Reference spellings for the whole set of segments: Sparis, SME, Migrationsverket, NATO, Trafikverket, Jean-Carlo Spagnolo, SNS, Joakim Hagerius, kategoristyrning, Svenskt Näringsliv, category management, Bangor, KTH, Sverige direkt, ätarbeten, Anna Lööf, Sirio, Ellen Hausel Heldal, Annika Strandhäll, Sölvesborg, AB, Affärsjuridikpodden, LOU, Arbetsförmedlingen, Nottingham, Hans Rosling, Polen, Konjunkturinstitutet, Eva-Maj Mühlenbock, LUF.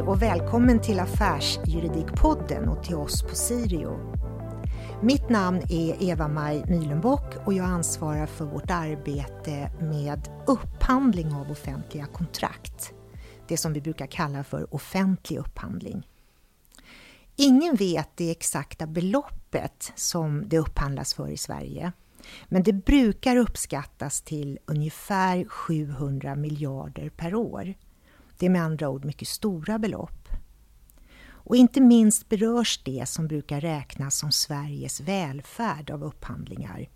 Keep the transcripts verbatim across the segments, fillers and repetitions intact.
Hej och välkommen till Affärsjuridikpodden och till oss på Sirio. Mitt namn är Eva-Maj Mühlenbock och jag ansvarar för vårt arbete med upphandling av offentliga kontrakt. Det som vi brukar kalla för offentlig upphandling. Ingen vet det exakta beloppet som det upphandlas för i Sverige. Men det brukar uppskattas till ungefär sjuhundra miljarder per år. Det är med andra ord mycket stora belopp. Och inte minst berörs det som brukar räknas som Sveriges välfärd av upphandlingar.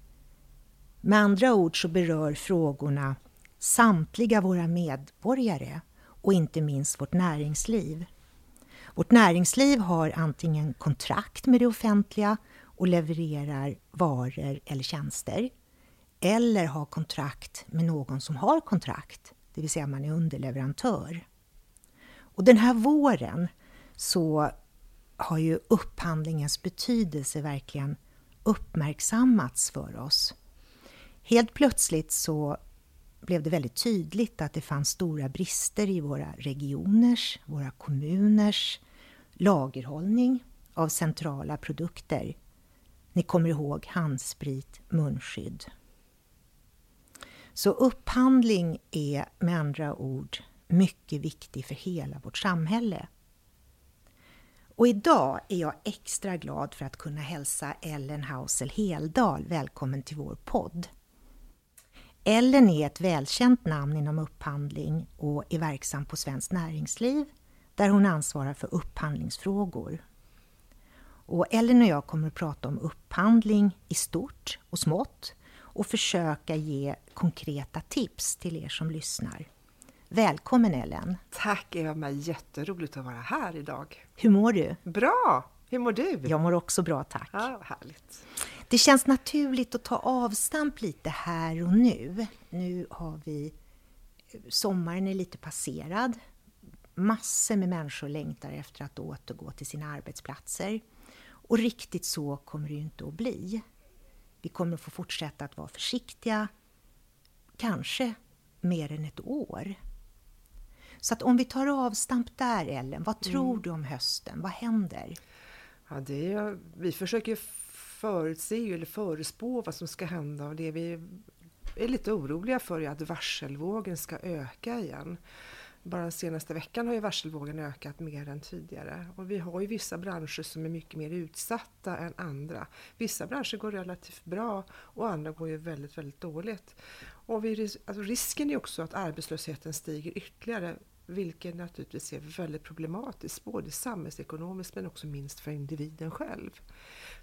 Med andra ord så berör frågorna samtliga våra medborgare och inte minst vårt näringsliv. Vårt näringsliv har antingen kontrakt med det offentliga och levererar varor eller tjänster. Eller har kontrakt med någon som har kontrakt, det vill säga man är underleverantör. Och den här våren så har ju upphandlingens betydelse verkligen uppmärksammats för oss. Helt plötsligt så blev det väldigt tydligt att det fanns stora brister i våra regioners, våra kommuners lagerhållning av centrala produkter. Ni kommer ihåg handsprit, munskydd. Så upphandling är med andra ord mycket viktig för hela vårt samhälle. Och idag är jag extra glad för att kunna hälsa Ellen Hausel Heldal välkommen till vår podd. Ellen är ett välkänt namn inom upphandling och är verksam på Svenskt Näringsliv där hon ansvarar för upphandlingsfrågor. Och Ellen och jag kommer att prata om upphandling i stort och smått och försöka ge konkreta tips till er som lyssnar. Välkommen Ellen! Tack Eva, jätteroligt att vara här idag. Hur mår du? Bra! Hur mår du? Jag mår också bra, tack. Ja, härligt. Det känns naturligt att ta avstamp lite här och nu. Nu har vi... Sommaren är lite passerad. Massor med människor längtar efter att återgå till sina arbetsplatser. Och riktigt så kommer det ju inte att bli. Vi kommer att få fortsätta att vara försiktiga. Kanske mer än ett år. Så att om vi tar avstamp där, Ellen, vad tror mm. du om hösten? Vad händer? Ja, det är, vi försöker förutse eller förespå vad som ska hända. Och det vi är lite oroliga för är att varselvågen ska öka igen. Bara den senaste veckan har ju varselvågen ökat mer än tidigare. Och vi har ju vissa branscher som är mycket mer utsatta än andra. Vissa branscher går relativt bra och andra går ju väldigt, väldigt dåligt. Och vi, alltså risken är också att arbetslösheten stiger ytterligare. Vilket naturligtvis är väldigt problematiskt, både samhällsekonomiskt men också minst för individen själv.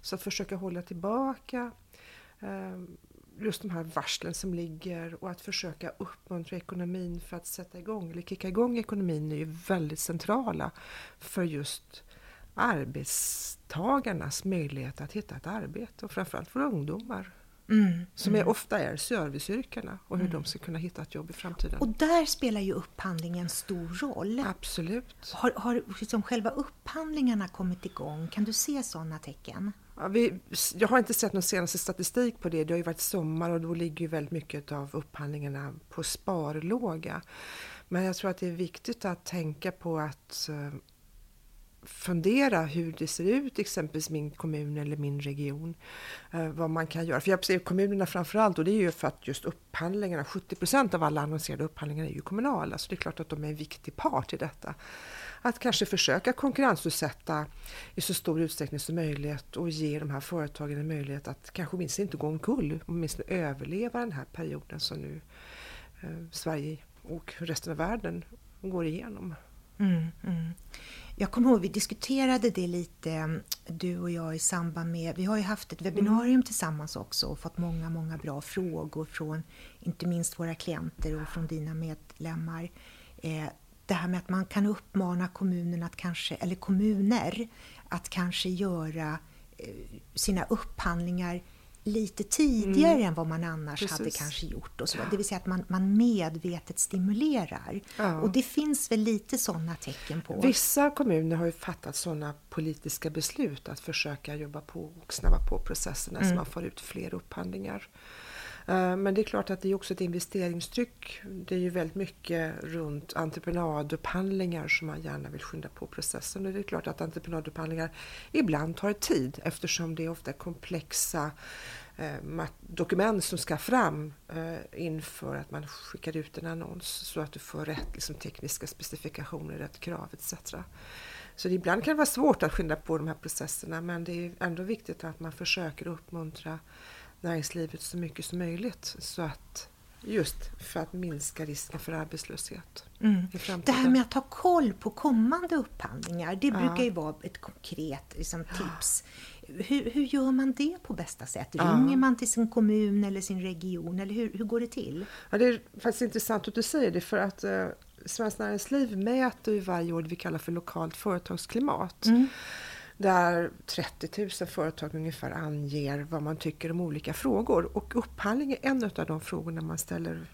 Så att försöka hålla tillbaka eh, just de här varslen som ligger och att försöka uppmuntra ekonomin för att sätta igång eller kicka igång ekonomin är ju väldigt centrala för just arbetstagarnas möjlighet att hitta ett arbete och framförallt för ungdomar. Mm, som mm. är ofta är serviceyrkena och hur mm. de ska kunna hitta ett jobb i framtiden. Och där spelar ju upphandlingen stor roll. Absolut. Har, har liksom själva upphandlingarna kommit igång? Kan du se sådana tecken? Ja, vi, jag har inte sett någon senaste statistik på det. Det har ju varit sommar och då ligger ju väldigt mycket av upphandlingarna på sparlåga. Men jag tror att det är viktigt att tänka på att fundera hur det ser ut exempelvis min kommun eller min region, vad man kan göra. För jag ser kommunerna framförallt och det är ju för att just upphandlingarna, sjuttio procent av alla annonserade upphandlingar är ju kommunala, så det är klart att de är en viktig part i detta. Att kanske försöka konkurrensutsätta i så stor utsträckning som möjligt och ge de här företagen en möjlighet att kanske minst inte gå omkull och minst överleva den här perioden som nu eh, Sverige och resten av världen går igenom. Mm, mm. Jag kommer ihåg, vi diskuterade det lite, du och jag, i samband med, vi har ju haft ett webbinarium mm. tillsammans också och fått många, många bra frågor från inte minst våra klienter och från dina medlemmar. Eh, det här med att man kan uppmana kommunen att kanske, eller kommuner att kanske göra eh, sina upphandlingar lite tidigare mm. än vad man annars Precis. hade kanske gjort. Och så. Det vill säga att man, man medvetet stimulerar. Ja. Och det finns väl lite sådana tecken på. Vissa kommuner har ju fattat sådana politiska beslut att försöka jobba på och snabba på processerna mm. så man får ut fler upphandlingar. Men det är klart att det är också ett investeringstryck. Det är ju väldigt mycket runt entreprenadupphandlingar som man gärna vill skynda på processen. Och det är klart att entreprenadupphandlingar ibland tar tid eftersom det är ofta komplexa dokument som ska fram inför att man skickar ut en annons så att du får rätt liksom, tekniska specifikationer, rätt krav et cetera. Så det ibland kan det vara svårt att skynda på de här processerna, men det är ändå viktigt att man försöker uppmuntra näringslivet så mycket som möjligt så att just för att minska risken för arbetslöshet. Mm. Det här med att ha koll på kommande upphandlingar, det ja. brukar ju vara ett konkret liksom, tips. Hur, hur gör man det på bästa sätt? Ringer ja. man till sin kommun eller sin region? Eller hur, hur går det till? Ja, det är faktiskt intressant att du säger det för att eh, Svenskt Näringsliv mäter ju varje år det vi kallar för lokalt företagsklimat. Mm. Där trettio tusen företag ungefär anger vad man tycker om olika frågor. Och upphandling är en av de frågorna man ställer,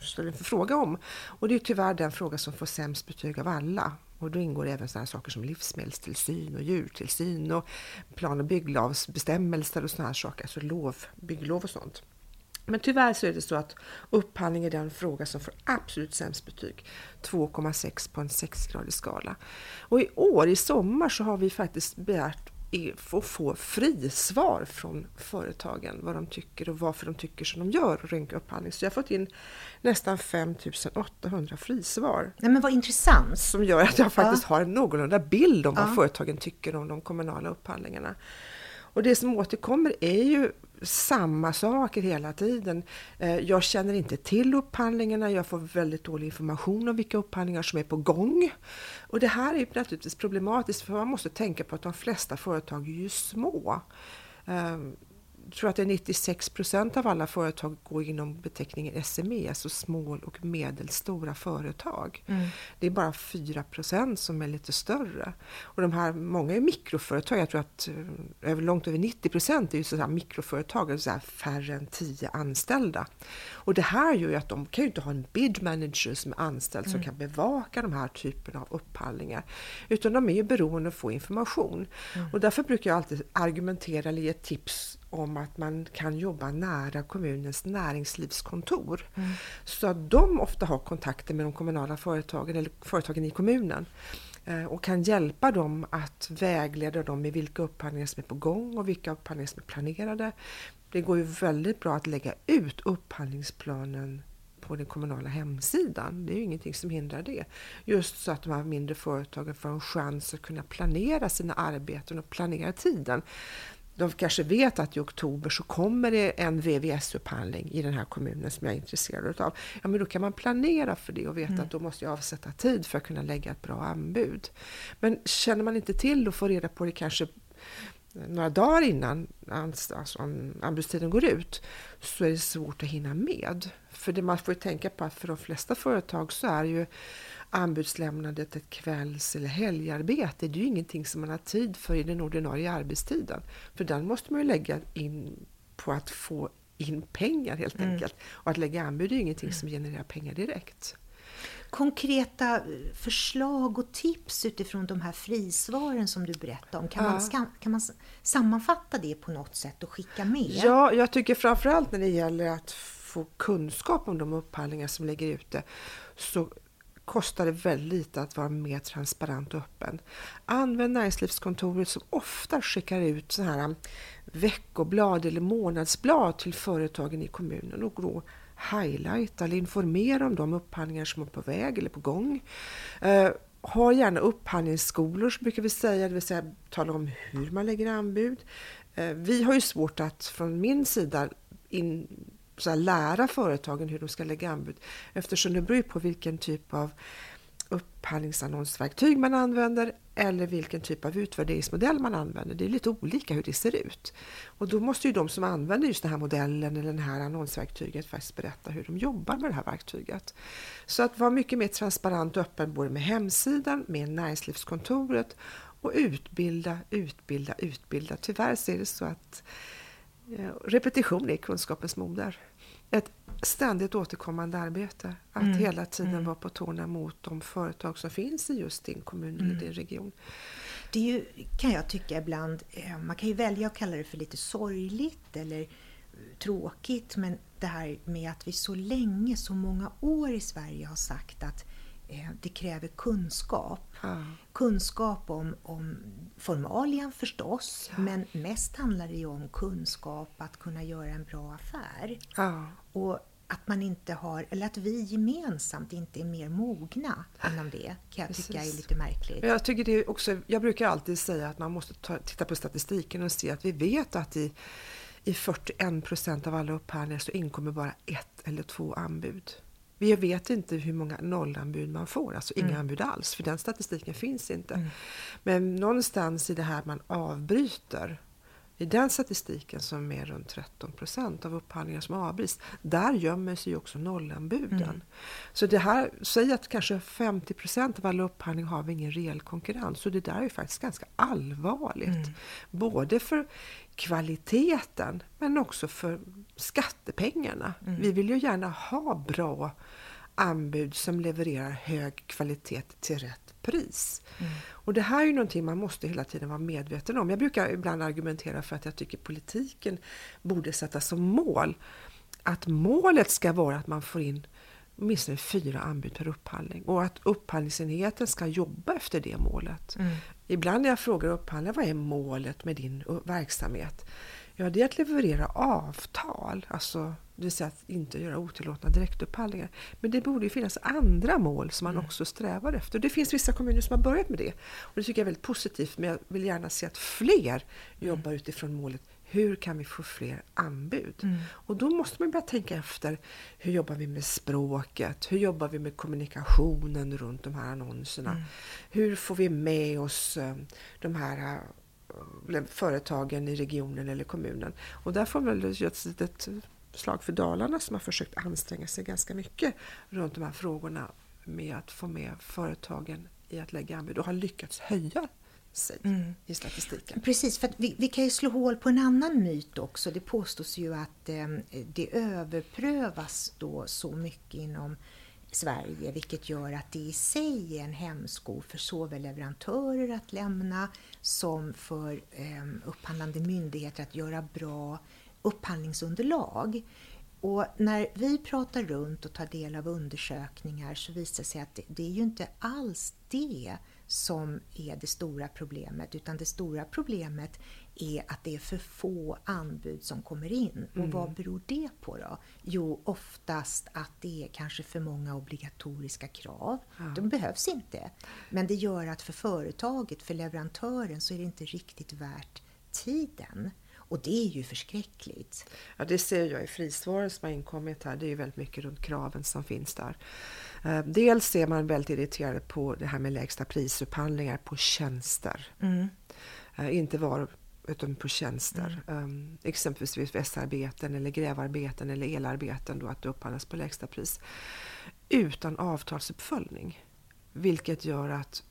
ställer för fråga om. Och det är tyvärr den fråga som får sämst betyg av alla. Och då ingår även sådana saker som livsmedelstillsyn och djurtillsyn och plan- och bygglovsbestämmelser och sådana här saker. Alltså lov, bygglov och sånt. Men tyvärr så är det så att upphandling är den fråga som får absolut sämst betyg. två komma sex på en sexgradig skala. Och i år, i sommar, så har vi faktiskt begärt att få frisvar från företagen. Vad de tycker och varför de tycker som de gör och rynka upphandling. Så jag har fått in nästan fem tusen åttahundra frisvar. Nej, men vad intressant. Som gör att jag faktiskt ja. har en någorlunda bild om vad ja. företagen tycker om de kommunala upphandlingarna. Och det som återkommer är ju samma saker hela tiden. Jag känner inte till upphandlingarna. Jag får väldigt dålig information om vilka upphandlingar som är på gång. Och det här är ju naturligtvis problematiskt för man måste tänka på att de flesta företag är ju små. Jag tror att det är nittiosex procent av alla företag går inom beteckningen S M E, alltså små och medelstora företag. Mm. Det är bara fyra procent som är lite större. Och de här, många är mikroföretag, jag tror att över, långt över nittio procent är ju sådana här mikroföretag, alltså så här färre än tio anställda. Och det här gör ju att de kan ju inte ha en bid manager som är anställd mm. som kan bevaka de här typen av upphandlingar. Utan de är ju beroende av att få information. Mm. Och därför brukar jag alltid argumentera eller ge tips om att man kan jobba nära kommunens näringslivskontor. Mm. Så att de ofta har kontakter med de kommunala företagen eller företagen i kommunen och kan hjälpa dem att vägleda dem i vilka upphandlingar som är på gång och vilka upphandlingar som är planerade. Det går ju väldigt bra att lägga ut upphandlingsplanen på den kommunala hemsidan. Det är ju ingenting som hindrar det. Just så att de här mindre företagen får en chans att kunna planera sina arbeten och planera tiden. De kanske vet att i oktober så kommer det en V V S-upphandling i den här kommunen som jag är intresserad av. Ja, men då kan man planera för det och veta mm. att då måste jag avsätta tid för att kunna lägga ett bra anbud. Men känner man inte till och får reda på det kanske några dagar innan alltså anbudstiden går ut så är det svårt att hinna med. För det man får ju tänka på att för de flesta företag så är ju anbudslämnandet ett kvälls- eller helgarbete. Det är ju ingenting som man har tid för i den ordinarie arbetstiden. För den måste man ju lägga in på att få in pengar helt mm. enkelt. Och att lägga anbud är ju ingenting som genererar pengar direkt. Konkreta förslag och tips utifrån de här frisvaren som du berättade om. Kan, ja. man, ska, kan man sammanfatta det på något sätt och skicka med? Ja, jag tycker framförallt när det gäller att få kunskap om de upphandlingar som ligger ute så kostar det väldigt lite att vara mer transparent och öppen. Använd näringslivskontoret som ofta skickar ut så här veckoblad eller månadsblad till företagen i kommunen och då highlighta eller informera om de upphandlingar som är på väg eller på gång. Eh, ha gärna upphandlingsskolor så brukar vi säga, det vill säga tala om hur man lägger anbud. Eh, vi har ju svårt att från min sida in så här, lära företagen hur de ska lägga anbud eftersom det beror på vilken typ av upphandlingsannonsverktyg man använder eller vilken typ av utvärderingsmodell man använder. Det är lite olika hur det ser ut. Och då måste ju de som använder just den här modellen eller den här annonsverktyget faktiskt berätta hur de jobbar med det här verktyget. Så att vara mycket mer transparent och öppen både med hemsidan, med näringslivskontoret och utbilda, utbilda, utbilda. Tyvärr så är det så att repetition är kunskapens moder. Ett ständigt återkommande arbete. Att mm. hela tiden mm. vara på tårna mot de företag som finns i just din kommun mm. eller din region. Det är ju, kan jag tycka ibland, man kan ju välja att kalla det för lite sorgligt eller tråkigt, men det här med att vi så länge, så många år i Sverige har sagt att eh, det kräver kunskap. Mm. Kunskap om, om formalian förstås, ja. Men mest handlar det ju om kunskap att kunna göra en bra affär. Ja. Och att man inte har, eller att vi gemensamt inte är mer mogna inom det, kan jag tycka är lite märkligt. Jag tycker det är också, jag brukar alltid säga att man måste ta, titta på statistiken och se att vi vet att i I fyrtioen procent av alla upphandlingar så inkommer bara ett eller två anbud. Vi vet inte hur många nollanbud man får, alltså mm. inga anbud alls, för den statistiken finns inte. Mm. Men någonstans i det här man avbryter, i den statistiken som är runt tretton procent av upphandlingar som avbryts, där gömmer sig också nollanbuden. Mm. Så det här säger att kanske femtio procent av alla upphandlingar har vi ingen reell konkurrens. Så det där är ju faktiskt ganska allvarligt. Mm. Både för kvaliteten men också för skattepengarna. Mm. Vi vill ju gärna ha bra anbud som levererar hög kvalitet till rätt pris. Mm. Och det här är ju någonting man måste hela tiden vara medveten om. Jag brukar ibland argumentera för att jag tycker politiken borde sätta som mål att målet ska vara att man får in åtminstone fyra anbud per upphandling och att upphandlingsenheten ska jobba efter det målet. Mm. Ibland när jag frågar upphandlare, vad är målet med din verksamhet? Ja, det är att leverera avtal, alltså det vill säga att inte göra otillåtna direktupphandlingar. Men det borde ju finnas andra mål som man mm. också strävar efter. Det finns vissa kommuner som har börjat med det. Och det tycker jag är väldigt positivt, men jag vill gärna se att fler jobbar mm. utifrån målet. Hur kan vi få fler anbud? Mm. Och då måste man börja tänka efter, hur jobbar vi med språket? Hur jobbar vi med kommunikationen runt de här annonserna? Mm. Hur får vi med oss de här företagen i regionen eller kommunen? Och där får man väl göra ett slag för Dalarna som har försökt anstränga sig ganska mycket runt de här frågorna med att få med företagen i att lägga anbud och har lyckats höja sig mm. i statistiken. Precis, för att vi, vi kan ju slå hål på en annan myt också. Det påstås ju att eh, det överprövas då så mycket inom Sverige, vilket gör att det i sig är en hämsko för såväl leverantörer att lämna som för eh, upphandlande myndigheter att göra bra upphandlingsunderlag. Och när vi pratar runt och tar del av undersökningar så visar det sig att det, det är ju inte alls det som är det stora problemet, utan det stora problemet är att det är för få anbud som kommer in. Och mm. vad beror det på då? Jo, oftast att det är kanske för många obligatoriska krav. Ja. De behövs inte. Men det gör att för företaget, för leverantören, så är det inte riktigt värt tiden. Och det är ju förskräckligt. Ja, det ser jag i frisvaren som har inkommit här. Det är ju väldigt mycket runt kraven som finns där. Dels är man väldigt irriterad på det här med lägsta prisupphandlingar på tjänster. Mm. Inte varor utan på tjänster. Mm. Exempelvis vid västarbeten eller grävarbeten eller elarbeten då, att det upphandlas på lägsta pris. Utan avtalsuppföljning. Vilket gör att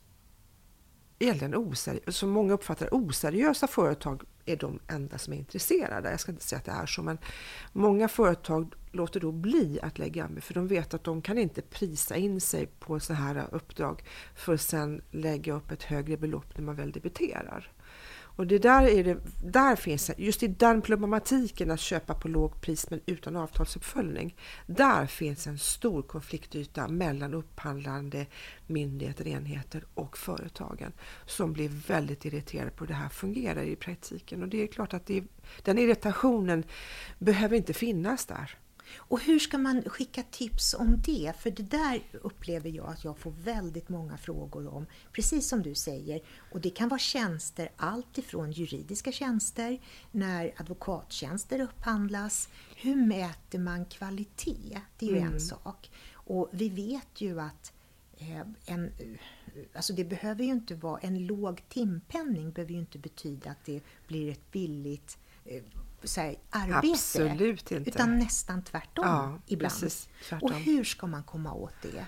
egentligen oseri- som många uppfattar oseriösa företag är de enda som är intresserade. Jag ska inte säga att det är så, men många företag låter då bli att lägga anbud, för de vet att de kan inte prisa in sig på så här uppdrag för att sen lägga upp ett högre belopp när man väl debiterar. Och det där, är det, där finns just i den problematiken att köpa på låg pris men utan avtalsuppföljning. Där finns en stor konfliktyta mellan upphandlande myndigheter, enheter och företagen som blir väldigt irriterade på hur det här fungerar i praktiken. Och det är klart att det, den irritationen behöver inte finnas där. Och hur ska man skicka tips om det? För det där upplever jag att jag får väldigt många frågor om, precis som du säger. Och det kan vara tjänster, allt ifrån juridiska tjänster, när advokattjänster upphandlas. Hur mäter man kvalitet? Det är ju mm. en sak. Och vi vet ju att en, alltså det behöver ju inte vara en låg timpenning, behöver ju inte betyda att det blir ett billigt så här, arbete. Absolut inte. Utan nästan tvärtom, ja, ibland. Precis, tvärtom. Och hur ska man komma åt det?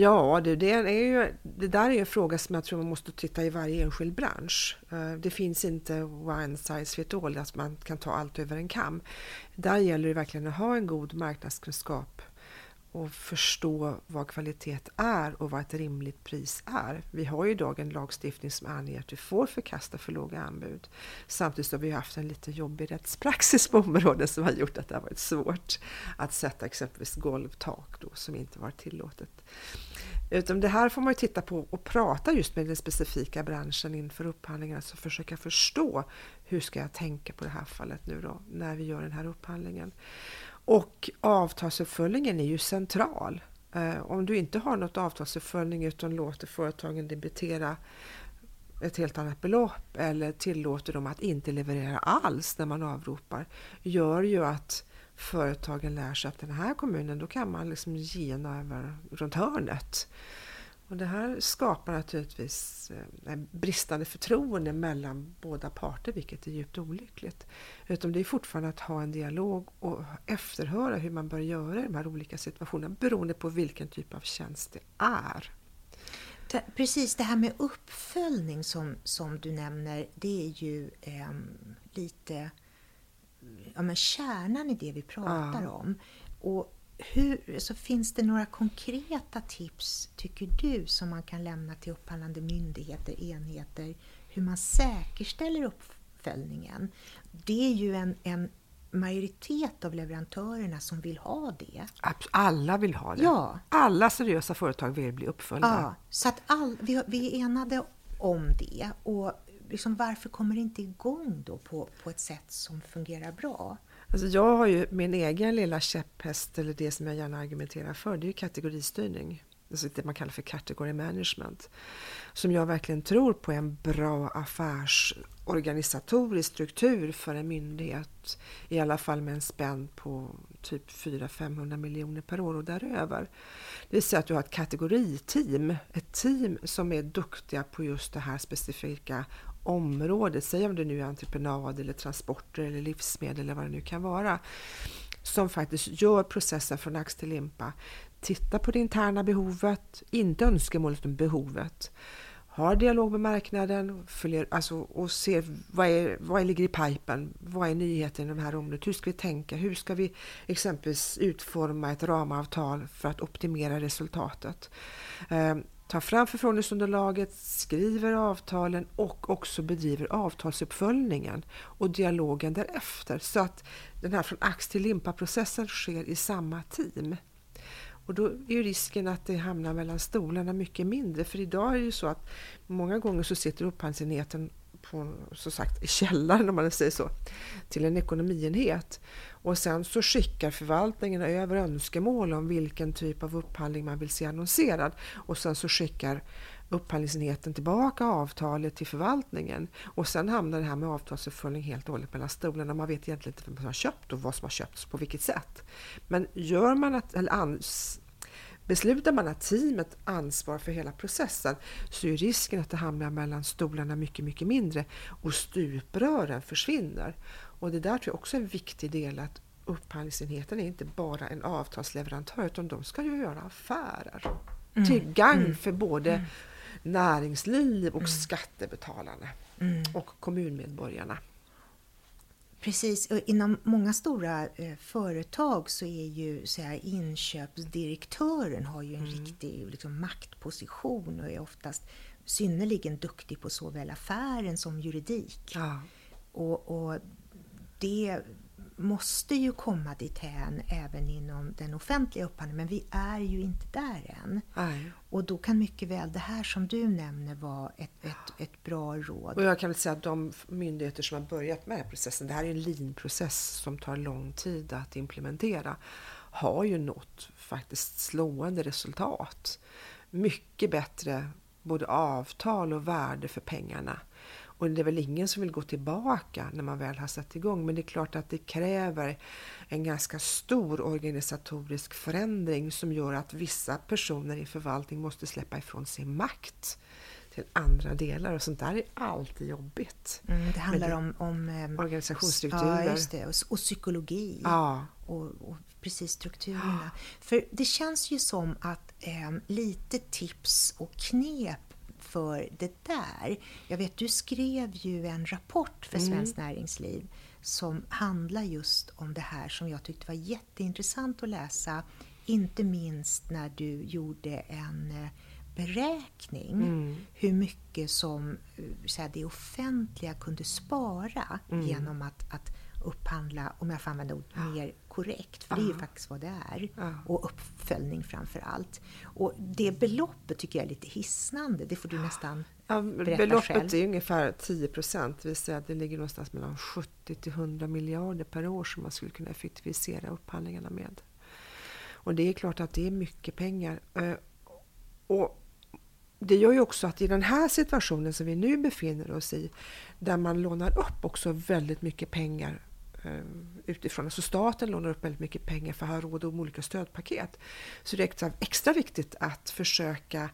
Ja, det, det, är ju, det där är ju en fråga som jag tror man måste titta i varje enskild bransch. Det finns inte one size fit all, att man kan ta allt över en kam. Där gäller det verkligen att ha en god marknadskunskap och förstå vad kvalitet är och vad ett rimligt pris är. Vi har ju idag en lagstiftning som anger att vi får förkasta för låga anbud. Samtidigt har vi haft en lite jobbig rättspraxis på områden som har gjort att det har varit svårt att sätta exempelvis golvtak då, som inte var tillåtet. Utom det här får man ju titta på och prata just med den specifika branschen inför upphandlingarna, så försöka förstå hur ska jag tänka på det här fallet nu då när vi gör den här upphandlingen. Och avtalsuppföljningen är ju central. Eh, om du inte har något avtalsuppföljning utan låter företagen debitera ett helt annat belopp eller tillåter dem att inte leverera alls när man avropar, gör ju att företagen lär sig att den här kommunen, då kan man liksom gena över runt hörnet. Och det här skapar naturligtvis bristande förtroende mellan båda parter, vilket är djupt olyckligt. Utom det är fortfarande att ha en dialog och efterhöra hur man bör göra i de här olika situationerna beroende på vilken typ av tjänst det är. Precis, det här med uppföljning som, som du nämner, det är ju eh, lite ja, men kärnan i det vi pratar ja. om. Och hur, så finns det några konkreta tips tycker du som man kan lämna till upphandlande myndigheter, enheter, hur man säkerställer uppföljningen? Det är ju en, en majoritet av leverantörerna som vill ha det. Alla vill ha det. Ja. Alla seriösa företag vill bli uppföljda. Ja, så att all, vi, vi är enade om det, och liksom, varför kommer det inte igång då på, på ett sätt som fungerar bra? Alltså jag har ju min egen lilla käpphäst, eller det som jag gärna argumenterar för, det är ju kategoristyrning. Alltså det man kallar för category management. Som jag verkligen tror på är en bra affärsorganisatorisk struktur för en myndighet. I alla fall med en spänn på typ fyra till femhundra miljoner per år och däröver. Det vill säga att du har ett kategoriteam. Ett team som är duktiga på just det här specifika området, säg om det nu är entreprenad eller transporter eller livsmedel eller vad det nu kan vara, som faktiskt gör processen från ax till limpa. Titta på det interna behovet, inte önskemålet om behovet. Har dialog med marknaden följer, alltså, och ser vad, är, vad ligger i pipen, vad är nyheten i de här området, hur ska vi tänka, hur ska vi exempelvis utforma ett ramavtal för att optimera resultatet. Um, Ta fram förfrågningsunderlaget, skriver avtalen och också bedriver avtalsuppföljningen och dialogen därefter. Så att den här från ax till limpa-processen sker i samma team. Och då är ju risken att det hamnar mellan stolarna mycket mindre. För idag är det ju så att många gånger så sitter upphandlingsenheten på, så sagt, i källaren, om man säger så, till en ekonomienhet. Och sen så skickar förvaltningen över önskemål om vilken typ av upphandling man vill se annonserad. Och sen så skickar upphandlingsenheten tillbaka avtalet till förvaltningen. Och sen hamnar det här med avtalsuppföljning helt och hållet mellan stolarna. Man vet egentligen inte vad som har köpt och vad som har köpts på vilket sätt. Men gör man att, eller ans, beslutar man att teamet ansvar för hela processen, så är risken att det hamnar mellan stolarna mycket, mycket mindre och stuprören försvinner. Och det där tror jag också är en viktig del, att upphandlingsenheten är inte bara en avtalsleverantör, utan de ska ju göra affärer mm. till gagn mm. för både mm. näringsliv och mm. skattebetalarna mm. och kommunmedborgarna. Precis, och inom många stora eh, företag så är ju så här, inköpsdirektören har ju en mm. riktig liksom, maktposition och är oftast synnerligen duktig på såväl affären som juridik. Ja. Och, och det måste ju komma dithän även inom den offentliga upphandlingen, men vi är ju inte där än. Nej. Och då kan mycket väl det här som du nämner vara ett, ett, ett bra råd. Och jag kan väl säga att de myndigheter som har börjat med den här processen, det här är en lean-process som tar lång tid att implementera, har ju nått faktiskt slående resultat. Mycket bättre både avtal och värde för pengarna. Och det är väl ingen som vill gå tillbaka när man väl har satt igång. Men det är klart att det kräver en ganska stor organisatorisk förändring som gör att vissa personer i förvaltning måste släppa ifrån sin makt till andra delar. Och sånt där är alltid jobbigt. Mm, det handlar det, om, om eh, organisationsstrukturer. Ja, just det. Och, och psykologi. Ja. Och, och precis strukturerna. Ja. För det känns ju som att eh, lite tips och knep för det där. Jag vet, du skrev ju en rapport för mm. Svenskt Näringsliv som handlar just om det här, som jag tyckte var jätteintressant att läsa Inte minst när du gjorde en beräkning mm. hur mycket som så här, det offentliga kunde spara mm. genom att, att upphandla, om jag får använda ord ja. mer korrekt, för ja. det är ju faktiskt vad det är ja. och uppföljning framför allt. Och det beloppet tycker jag är lite hisnande, det får du nästan ja, berätta beloppet själv. Beloppet är ungefär tio procent, vi säger att det ligger någonstans mellan sjuttio till hundra miljarder per år som man skulle kunna effektivisera upphandlingarna med. Och det är klart att det är mycket pengar. Och det gör ju också att i den här situationen som vi nu befinner oss i, där man lånar upp också väldigt mycket pengar utifrån, alltså staten lånar upp väldigt mycket pengar för att ha råd om olika stödpaket, så det är extra viktigt att försöka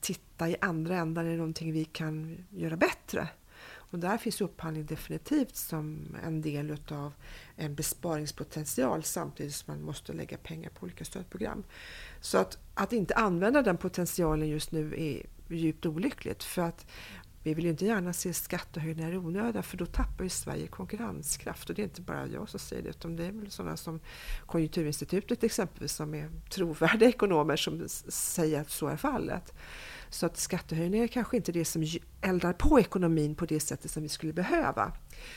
titta i andra ändar, är någonting vi kan göra bättre. Och där finns upphandling definitivt som en del av en besparingspotential, samtidigt som man måste lägga pengar på olika stödprogram. Så att, att inte använda den potentialen just nu är djupt olyckligt, för att vi vill ju inte gärna se skattehöjningar i onödan, för då tappar ju Sverige konkurrenskraft. Och det är inte bara jag som säger det, utan det är väl sådana som Konjunkturinstitutet exempelvis, som är trovärdiga ekonomer som säger att så är fallet. Så att skattehöjningar är kanske inte det som eldar på ekonomin på det sättet som vi skulle behöva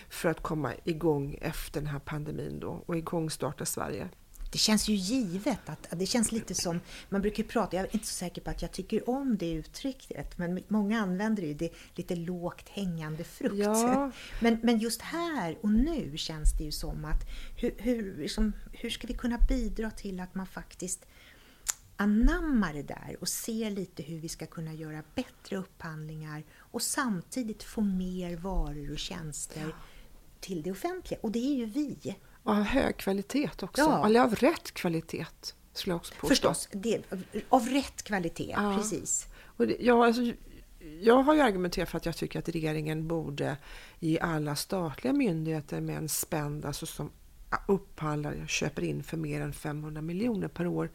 för att komma igång efter den här pandemin då, och igång starta Sverige. Det känns ju givet, att det känns lite som man brukar prata, jag är inte så säker på att jag tycker om det uttrycket, men många använder ju det lite lågt hängande frukt. Ja. Men, men just här och nu känns det ju som att hur, hur, liksom, hur ska vi kunna bidra till att man faktiskt anammar det där och ser lite hur vi ska kunna göra bättre upphandlingar och samtidigt få mer varor och tjänster ja. till det offentliga, och det är ju vi. Och av hög kvalitet också. Ja. Eller av rätt kvalitet skulle jag också påstå. Förstås, det, av rätt kvalitet, ja. precis. Och det, ja, alltså, jag har ju argumenterat för att jag tycker att regeringen borde ge alla statliga myndigheter med en spänd, alltså som upphandlar, köper in för mer än femhundra miljoner per år,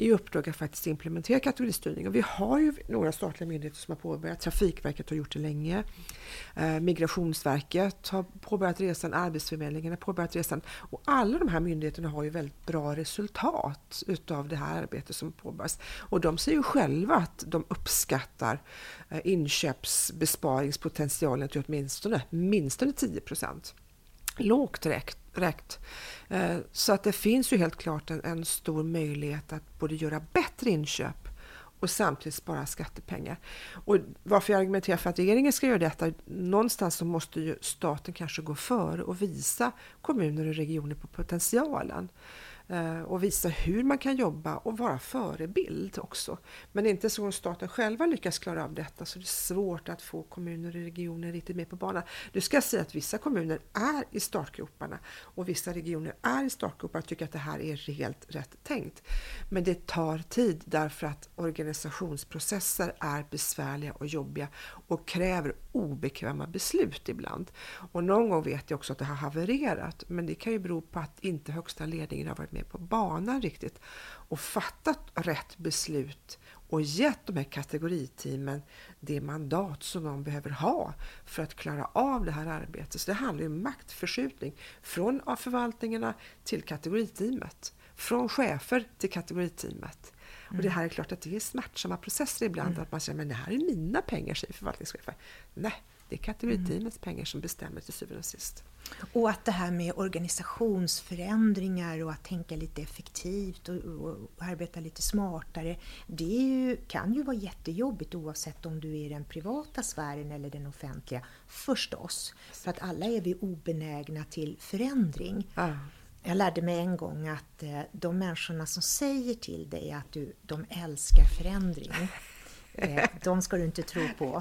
i uppdrag att faktiskt implementera kategoristyrning. Och vi har ju några statliga myndigheter som har påbörjat. Trafikverket har gjort det länge. Eh, Migrationsverket har påbörjat resan. Arbetsförmedlingen har påbörjat resan. Och alla de här myndigheterna har ju väldigt bra resultat utav det här arbetet som påbörjas. Och de säger ju själva att de uppskattar eh, inköpsbesparingspotentialen till åtminstone, åtminstone tio procent. Lågt räkt. Direkt. Så att det finns ju helt klart en, en stor möjlighet att både göra bättre inköp och samtidigt spara skattepengar. Och varför jag argumenterar för att regeringen ska göra detta, någonstans så måste ju staten kanske gå före och visa kommuner och regioner på potentialen. Och visa hur man kan jobba och vara förebild också. Men inte så att staten själva lyckas klara av detta, så det är svårt att få kommuner och regioner riktigt med på banan. Du ska säga att vissa kommuner är i startgroparna och vissa regioner är i startgroparna och tycker att det här är helt rätt tänkt. Men det tar tid, därför att organisationsprocesser är besvärliga och jobbiga och kräver obekväma beslut ibland. Och någon gång vet jag också att det har havererat, men det kan ju bero på att inte högsta ledningen har varit med på banan riktigt och fattat rätt beslut och gett de här kategoriteamen det mandat som de behöver ha för att klara av det här arbetet. Så det handlar ju om maktförskjutning från förvaltningarna till kategoriteamet, från chefer till kategoriteamet. Mm. Och det här är klart att det är smärtsamma processer ibland, mm. att man säger, men det här är mina pengar, säger förvaltningschefer. Nej, det är kategoriteamets mm. pengar som bestämmer till syvende och sist. Och att det här med organisationsförändringar och att tänka lite effektivt och, och, och arbeta lite smartare, det är ju, kan ju vara jättejobbigt oavsett om du är i den privata sfären eller den offentliga, förstås. För att alla är vi obenägna till förändring. Ah. Jag lärde mig en gång att de människorna som säger till dig att du, de älskar förändring, de ska du inte tro på.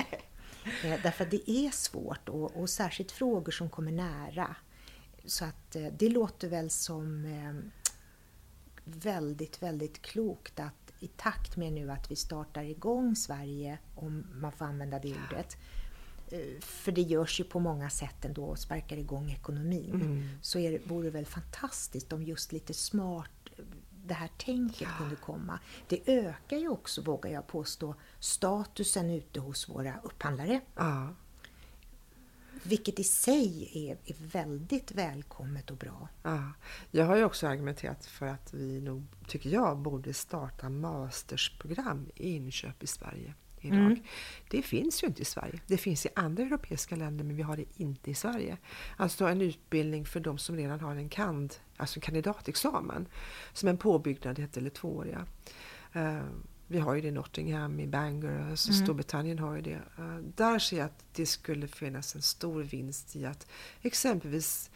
Därför att det är svårt, och, och särskilt frågor som kommer nära. Så att det låter väl som väldigt, väldigt klokt att i takt med nu att vi startar igång Sverige, om man får använda det ordet, för det görs ju på många sätt ändå och sparkar igång ekonomin, mm. så är, vore det väl fantastiskt om just lite smart det här tänket ja. kunde komma. Det ökar ju också, vågar jag påstå, statusen ute hos våra upphandlare. Ja. Vilket i sig är, är väldigt välkommet och bra. Ja, jag har ju också argumenterat för att vi nog, tycker jag, borde starta mastersprogram i inköp i Sverige idag. Mm. Det finns ju inte i Sverige. Det finns i andra europeiska länder, men vi har det inte i Sverige. Alltså en utbildning för de som redan har en kand, alltså en kandidatexamen. Som en påbyggnad, ett eller tvååriga. Uh, Vi har ju det i Nottingham, i Bangor, alltså mm. Storbritannien har ju det. Där ser jag att det skulle finnas en stor vinst i att exempelvis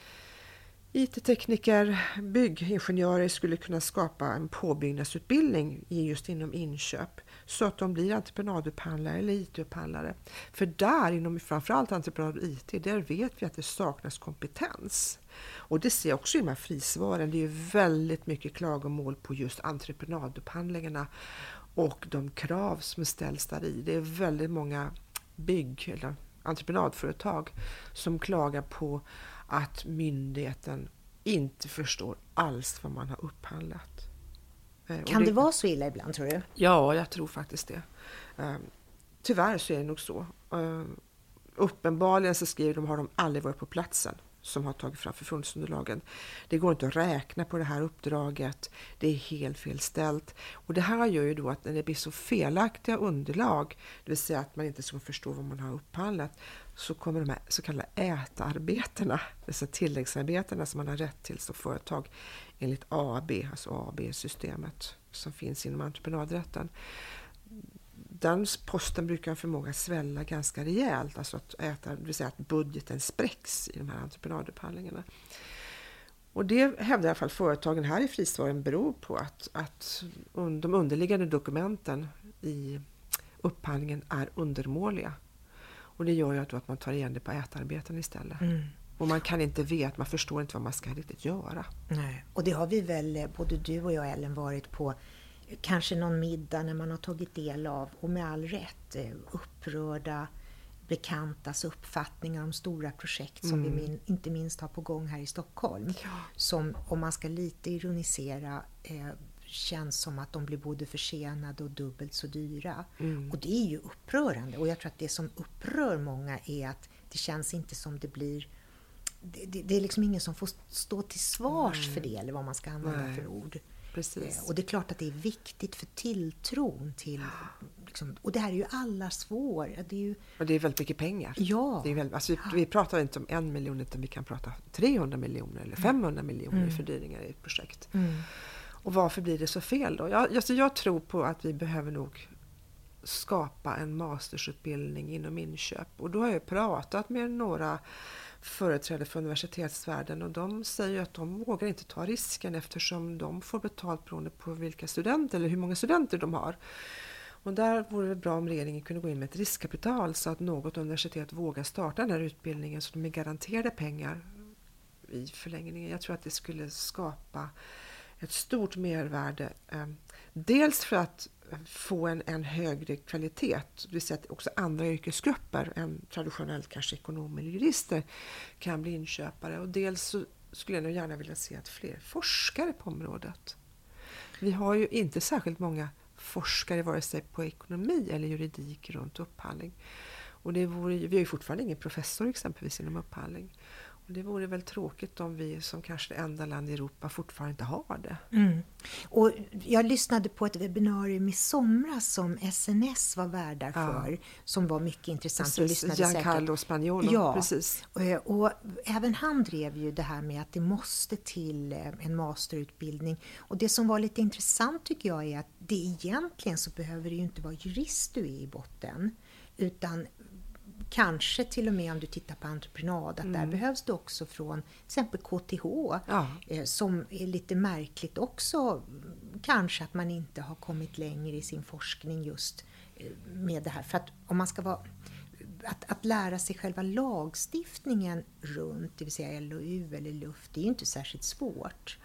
I T-tekniker, byggingenjörer skulle kunna skapa en påbyggnadsutbildning just inom inköp. Så att de blir entreprenadupphandlare eller I T-upphandlare. För där, inom framförallt entreprenad och I T, där vet vi att det saknas kompetens. Och det ser jag också i de här frisvaren. Det är ju väldigt mycket klagomål på just entreprenadupphandlingarna. Och de krav som ställs där i. Det är väldigt många bygg- eller entreprenadföretag som klagar på att myndigheten inte förstår alls vad man har upphandlat. Kan det, det vara så illa ibland, tror du? Ja, jag tror faktiskt det. Tyvärr så är det nog så. Uppenbarligen så skriver de, har de aldrig varit på platsen som har tagit fram förfrågningsunderlagen. Det går inte att räkna på det här uppdraget. Det är helt felställt. Och det här gör ju då att när det blir så felaktiga underlag, det vill säga att man inte ska förstå vad man har upphandlat, så kommer de här så kallade ätarbetena, dessa tilläggsarbetena som man har rätt till som företag enligt A B, alltså A B-systemet som finns inom entreprenadrätten. Den posten brukar för många svälla ganska rejält, alltså att, äta, det vill säga att budgeten spräcks i de här entreprenadupphandlingarna. Och det hävdar i alla fall företagen här i frisvaren beror på att, att de underliggande dokumenten i upphandlingen är undermåliga. Och det gör ju att, att man tar igen det på ätarbeten istället. Mm. Och man kan inte veta, man förstår inte vad man ska riktigt göra. Nej. Och det har vi väl, både du och jag Ellen, varit på kanske någon middag när man har tagit del av, och med all rätt, upprörda bekantas uppfattningar om stora projekt som mm. vi min, inte minst har på gång här i Stockholm. Ja. Som, om man ska lite ironisera, eh, känns som att de blir både försenade och dubbelt så dyra. Mm. Och det är ju upprörande. Och jag tror att det som upprör många är att det känns inte som det blir... Det, det, det är liksom ingen som får stå till svars mm. för det, eller vad man ska använda Nej. för ord. Precis. Och det är klart att det är viktigt för tilltron till, liksom, och det här är ju alla svår. Det är ju... Och det är väldigt mycket pengar. Ja. Det är väldigt, alltså vi, vi pratar inte om en miljon, utan vi kan prata trehundra miljoner eller femhundra mm. miljoner i fördyringar i ett projekt. Mm. Och varför blir det så fel då? Jag, alltså jag tror på att vi behöver nog skapa en mastersutbildning inom inköp. Och då har jag pratat med några företrädare för universitetsvärlden, och de säger att de vågar inte ta risken eftersom de får betalt beroende på vilka studenter eller hur många studenter de har. Och där vore det bra om regeringen kunde gå in med ett riskkapital så att något universitet vågar starta den här utbildningen så de är garanterade pengar i förlängningen. Jag tror att det skulle skapa ett stort mervärde. Dels för att få en, en högre kvalitet, det vill säga att också andra yrkesgrupper än traditionellt kanske ekonomer eller jurister kan bli inköpare, och dels så skulle jag nog gärna vilja se att fler forskare på området. Vi har ju inte särskilt många forskare vare sig på ekonomi eller juridik runt upphandling, och det vore, vi har ju fortfarande ingen professor exempelvis inom upphandling, och det vore väl tråkigt om vi som kanske det enda land i Europa fortfarande inte har det. Mm. Och jag lyssnade på ett webbinarium i somras som S N S var värdar för, ja. som var mycket intressant. Jean-Carlo Spagnolo, ja. precis. Och, och även han drev ju det här med att det måste till en masterutbildning. Och det som var lite intressant tycker jag är att det egentligen så behöver det ju inte vara jurist du är i botten, utan kanske till och med om du tittar på entreprenad, att mm. där behövs det också från till exempel K T H, ja. eh, som är lite märkligt också, kanske att man inte har kommit längre i sin forskning just eh, med det här. För att om man ska vara, att, att lära sig själva lagstiftningen runt, det vill säga L O U eller L U F, det är ju inte särskilt svårt.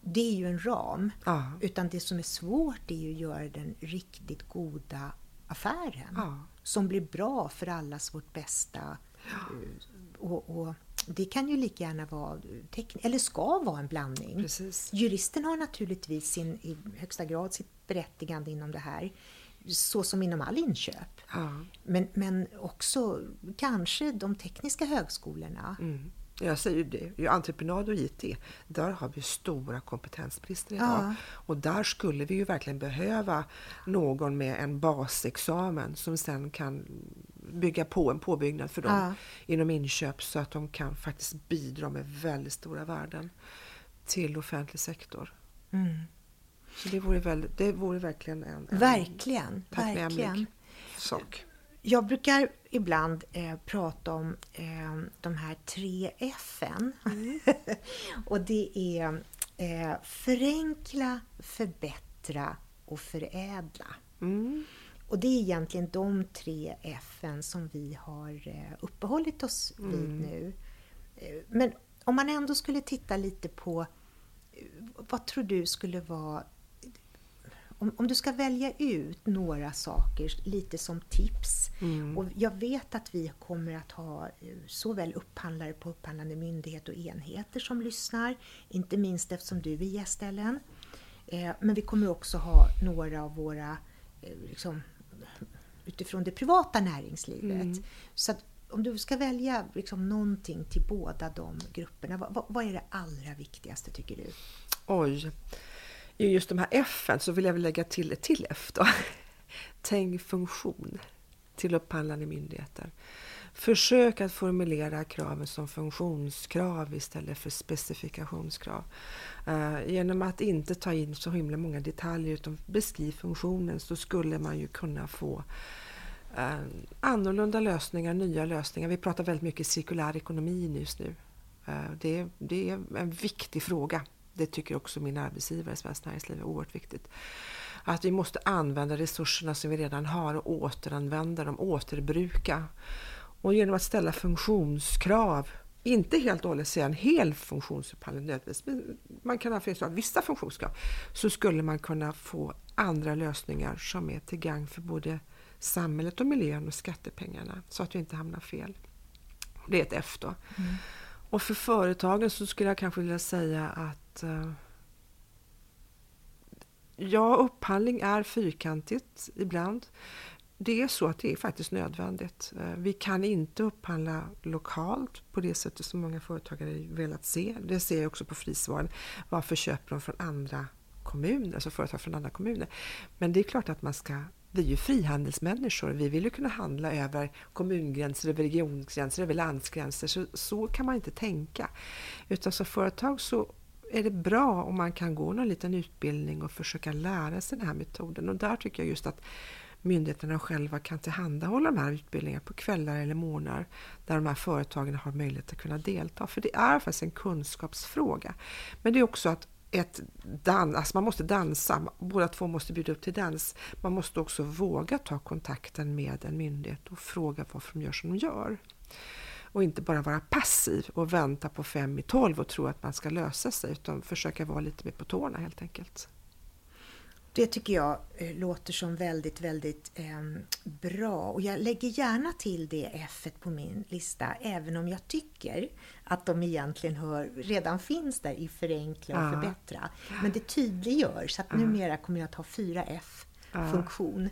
Det är ju en ram, ja. utan det som är svårt är ju att göra den riktigt goda affären. Ja. Som blir bra för allas vårt bästa. Och, och det kan ju lika gärna vara teknik, eller ska vara en blandning. Precis. Juristen har naturligtvis sin, i högsta grad sitt berättigande inom det här. så som inom all inköp. Ja. Men, men också kanske de tekniska högskolorna. Mm. Jag säger ju det, ju entreprenad och I T, där har vi stora kompetensbrister idag. Ja. Och där skulle vi ju verkligen behöva någon med en basexamen som sen kan bygga på en påbyggnad för dem ja. Inom inköp så att de kan faktiskt bidra med väldigt stora värden till offentlig sektor. Mm. Så det vore, väl, det vore verkligen en, en verkligen, verkligen. Sak. Jag brukar ibland eh, prata om eh, de här tre F:en. Mm. Och det är eh, förenkla, förbättra och förädla. Mm. Och det är egentligen de tre F:en som vi har eh, uppehållit oss vid mm. nu. Men om man ändå skulle titta lite på, vad tror du skulle vara, Om, om du ska välja ut några saker lite som tips. Mm. Och jag vet att vi kommer att ha såväl upphandlare på upphandlande myndighet och enheter som lyssnar. Inte minst eftersom du är gäst, Ellen. Eh, men vi kommer också ha några av våra eh, liksom, utifrån det privata näringslivet. Mm. Så att, om du ska välja liksom, någonting till båda de grupperna. Vad, vad, vad är det allra viktigaste tycker du? Oj. I just de här F:en så vill jag väl lägga till ett till F då. Tänk funktion till upphandlande myndigheter. Försök att formulera kraven som funktionskrav istället för specifikationskrav. Uh, genom att inte ta in så himla många detaljer utan beskriv funktionen så skulle man ju kunna få uh, annorlunda lösningar, nya lösningar. Vi pratar väldigt mycket cirkulär ekonomi just nu. Uh, det, det är en viktig fråga. Det tycker också min arbetsgivare, Svenskt Näringsliv, är oerhört viktigt. Att vi måste använda resurserna som vi redan har och återanvända dem, återbruka. Och genom att ställa funktionskrav, inte helt och hållet säga en hel funktionsupphandling nödvändigtvis, men man kan ha vissa funktionskrav, så skulle man kunna få andra lösningar som är till gagn för både samhället och miljön och skattepengarna, så att vi inte hamnar fel. Det är ett F då. Mm. Och för företagen så skulle jag kanske vilja säga att ja, upphandling är fyrkantigt ibland. Det är så att det är faktiskt nödvändigt. Vi kan inte upphandla lokalt på det sättet som många företagare velat se. Det ser jag också på frisvaren. Varför köper de från andra kommuner, alltså företag från andra kommuner? Men det är klart att man ska, vi är ju frihandelsmänniskor. Vi vill ju kunna handla över kommungränser, över regiongränser, över landsgränser. Så, så kan man inte tänka. Utan som företag så är det bra om man kan gå någon liten utbildning och försöka lära sig den här metoden. Och där tycker jag just att myndigheterna själva kan tillhandahålla de här utbildningarna på kvällar eller morgnar där de här företagen har möjlighet att kunna delta. För det är faktiskt en kunskapsfråga. Men det är också att ett dans, alltså man måste dansa, båda två måste bjuda upp till dans. Man måste också våga ta kontakten med en myndighet och fråga varför de gör som de gör. Och inte bara vara passiv och vänta på fem i tolv och tro att man ska lösa sig, utan försöka vara lite mer på tårna helt enkelt. Det tycker jag låter som väldigt, väldigt eh, bra. Och jag lägger gärna till det F-et på min lista, även om jag tycker att de egentligen hör, redan finns där i förenkla och ja. förbättra. Men det tydliggör, så att ja. numera kommer jag att ha fyra F-funktion. Ja.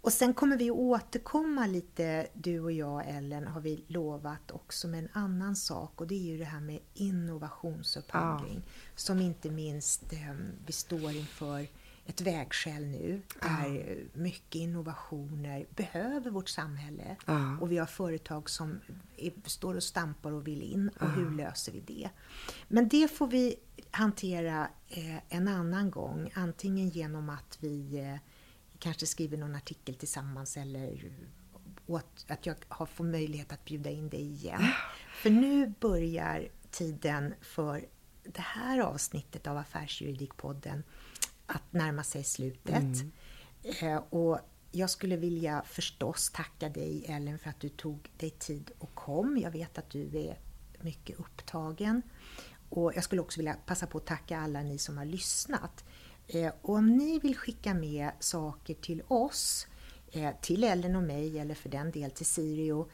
Och sen kommer vi återkomma lite, du och jag Ellen, har vi lovat också med en annan sak. Och det är ju det här med innovationsupphandling. Ja. Som inte minst eh, vi står inför ett vägskäl nu. Där ja. mycket innovationer behöver vårt samhälle. Ja. Och vi har företag som är, står och stampar och vill in. Och ja. hur löser vi det? Men det får vi hantera eh, en annan gång. Antingen genom att vi... Eh, kanske skriver någon artikel tillsammans, eller åt, att jag har fått möjlighet att bjuda in dig igen. För nu börjar tiden för det här avsnittet av Affärsjuridikpodden att närma sig slutet. Mm. Eh, och jag skulle vilja förstås tacka dig Ellen för att du tog dig tid och kom. Jag vet att du är mycket upptagen. Och jag skulle också vilja passa på att tacka alla ni som har lyssnat. Eh, och om ni vill skicka med saker till oss, eh, till Ellen och mig, eller för den del till Sirio,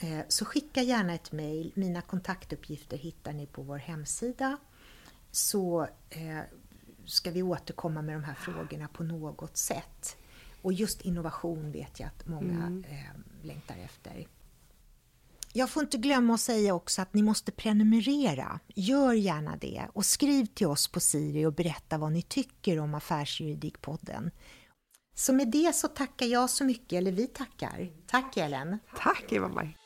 eh, så skicka gärna ett mejl. Mina kontaktuppgifter hittar ni på vår hemsida. Så eh, ska vi återkomma med de här frågorna på något sätt. Och just innovation vet jag att många mm. eh, längtar efter. Jag får inte glömma att säga också att ni måste prenumerera. Gör gärna det och skriv till oss på Sirio och berätta vad ni tycker om Affärsjuridikpodden. Så med det så tackar jag så mycket, eller vi tackar. Tack Ellen. Tack Eva-Maj.